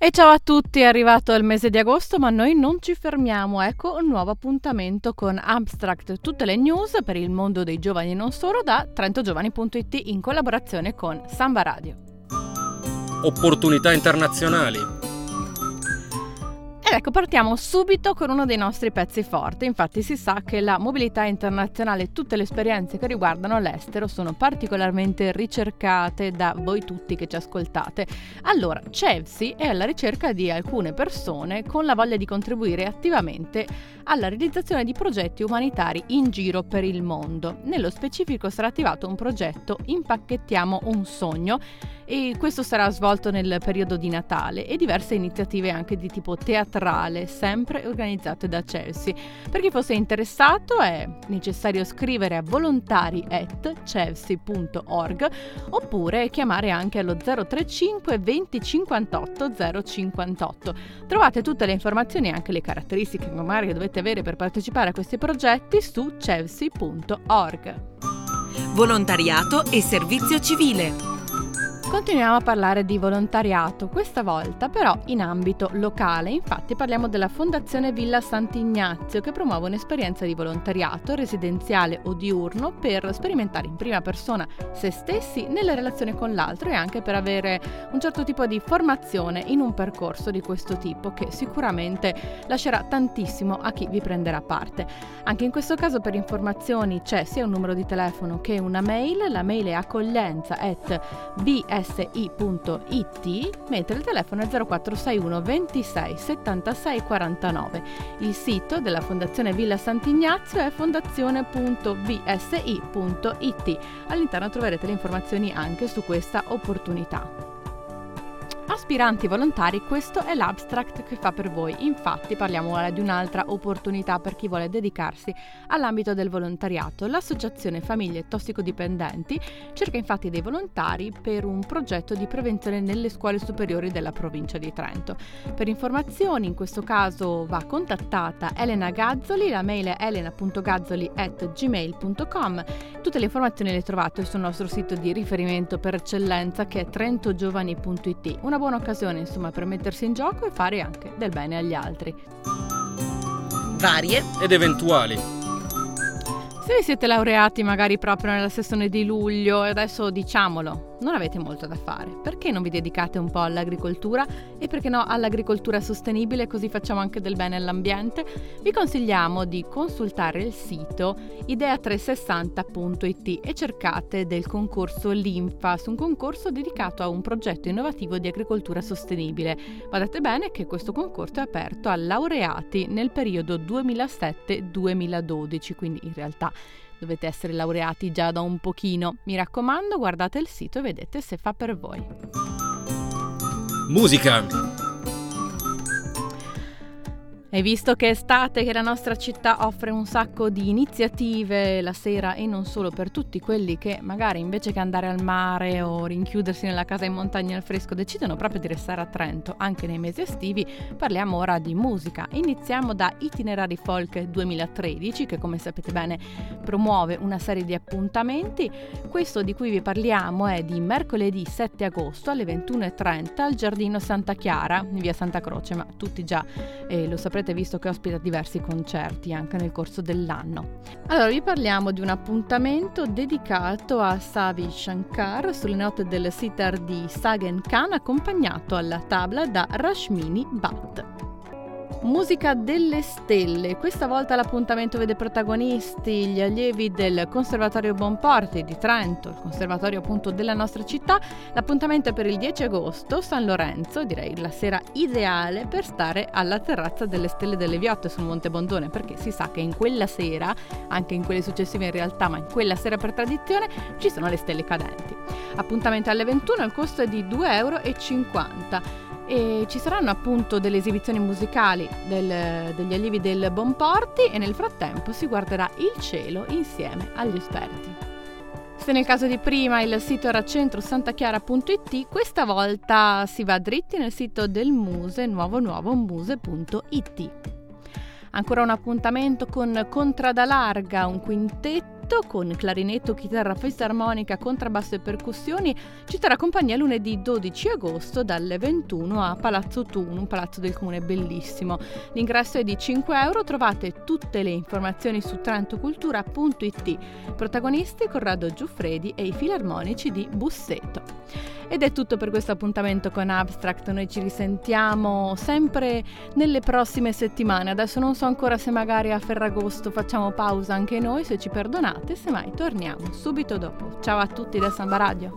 E ciao a tutti, è arrivato il mese di agosto, ma noi non ci fermiamo, ecco un nuovo appuntamento con Abstract, tutte le news per il mondo dei giovani e non solo da trentogiovani.it in collaborazione con Samba Radio. Opportunità internazionali. Ed ecco, partiamo subito con uno dei nostri pezzi forti. Infatti si sa che la mobilità internazionale e tutte le esperienze che riguardano l'estero sono particolarmente ricercate da voi tutti che ci ascoltate. Allora, CEVSI è alla ricerca di alcune persone con la voglia di contribuire attivamente alla realizzazione di progetti umanitari in giro per il mondo. Nello specifico sarà attivato un progetto Impacchettiamo un sogno, e questo sarà svolto nel periodo di Natale, e diverse iniziative anche di tipo teatrale, sempre organizzate da Chelsea. Per chi fosse interessato è necessario scrivere a volontari@chelsea.org oppure chiamare anche allo 035 20 58 058. Trovate tutte le informazioni e anche le caratteristiche che magari dovete avere per partecipare a questi progetti su chelsea.org. Volontariato e servizio civile. Continuiamo a parlare di volontariato, questa volta però in ambito locale. Infatti parliamo della Fondazione Villa Sant'Ignazio, che promuove un'esperienza di volontariato residenziale o diurno per sperimentare in prima persona se stessi nella relazione con l'altro e anche per avere un certo tipo di formazione in un percorso di questo tipo che sicuramente lascerà tantissimo a chi vi prenderà parte. Anche in questo caso per informazioni c'è sia un numero di telefono che una mail, la mail è accoglienza@bsi.it, mentre il telefono è 0461 26 76 49. Il sito della Fondazione Villa Sant'Ignazio è fondazione.vsi.it. All'interno troverete le informazioni anche su questa opportunità. Aspiranti volontari, questo è l'Abstract che fa per voi. Infatti parliamo ora di un'altra opportunità per chi vuole dedicarsi all'ambito del volontariato. L'associazione Famiglie Tossicodipendenti cerca infatti dei volontari per un progetto di prevenzione nelle scuole superiori della provincia di Trento. Per informazioni in questo caso va contattata Elena Gazzoli, la mail è elena.gazzoli@gmail.com. Tutte le informazioni le trovate sul nostro sito di riferimento per eccellenza che è trentogiovani.it. Una buona occasione insomma per mettersi in gioco e fare anche del bene agli altri. Varie ed eventuali. Se vi siete laureati magari proprio nella sessione di luglio e adesso diciamolo, non avete molto da fare, perché non vi dedicate un po' all'agricoltura e perché no all'agricoltura sostenibile, così facciamo anche del bene all'ambiente? Vi consigliamo di consultare il sito idea360.it e cercate del concorso LINFA, su un concorso dedicato a un progetto innovativo di agricoltura sostenibile. Guardate bene che questo concorso è aperto a laureati nel periodo 2007-2012, quindi in realtà dovete essere laureati già da un pochino. Mi raccomando, guardate il sito e vedete se fa per voi. Musica. E visto che è estate, che la nostra città offre un sacco di iniziative la sera e non solo, per tutti quelli che magari invece che andare al mare o rinchiudersi nella casa in montagna al fresco decidono proprio di restare a Trento anche nei mesi estivi, parliamo ora di musica. Iniziamo da Itinerari Folk 2013, che come sapete bene promuove una serie di appuntamenti. Questo di cui vi parliamo è di mercoledì 7 agosto alle 21:30 al Giardino Santa Chiara, in via Santa Croce, ma tutti già lo sapete visto che ospita diversi concerti anche nel corso dell'anno. Allora vi parliamo di un appuntamento dedicato a Ravi Shankar sulle note del sitar di Sagen Khan, accompagnato alla tabla da Rashmini Bhatt. Musica delle stelle, questa volta l'appuntamento vede protagonisti gli allievi del Conservatorio Bonporti di Trento, il conservatorio appunto della nostra città. L'appuntamento è per il 10 agosto, San Lorenzo, direi la sera ideale per stare alla terrazza delle stelle delle Viotte sul Monte Bondone, perché si sa che in quella sera, anche in quelle successive in realtà, ma in quella sera per tradizione, ci sono le stelle cadenti. Appuntamento alle 21, il costo è di €2,50. E ci saranno appunto delle esibizioni musicali degli allievi del Bonporti e nel frattempo si guarderà il cielo insieme agli esperti. Sempre nel caso di prima il sito era centrosantachiara.it, questa volta si va dritti nel sito del Muse, nuovo muse.it. Ancora un appuntamento con Contrada Larga, un quintetto con clarinetto, chitarra fisarmonica, contrabbasso e percussioni, ci terrà compagnia lunedì 12 agosto dalle 21 a Palazzo Thun, un palazzo del comune bellissimo. L'ingresso è di 5 euro, trovate tutte le informazioni su trentocultura.it. Protagonisti Corrado Giuffredi e i filarmonici di Busseto. Ed è tutto per questo appuntamento con Abstract, noi ci risentiamo sempre nelle prossime settimane, adesso non so ancora se magari a Ferragosto facciamo pausa anche noi, se ci perdonate. Semmai torniamo subito dopo. Ciao a tutti da Samba Radio.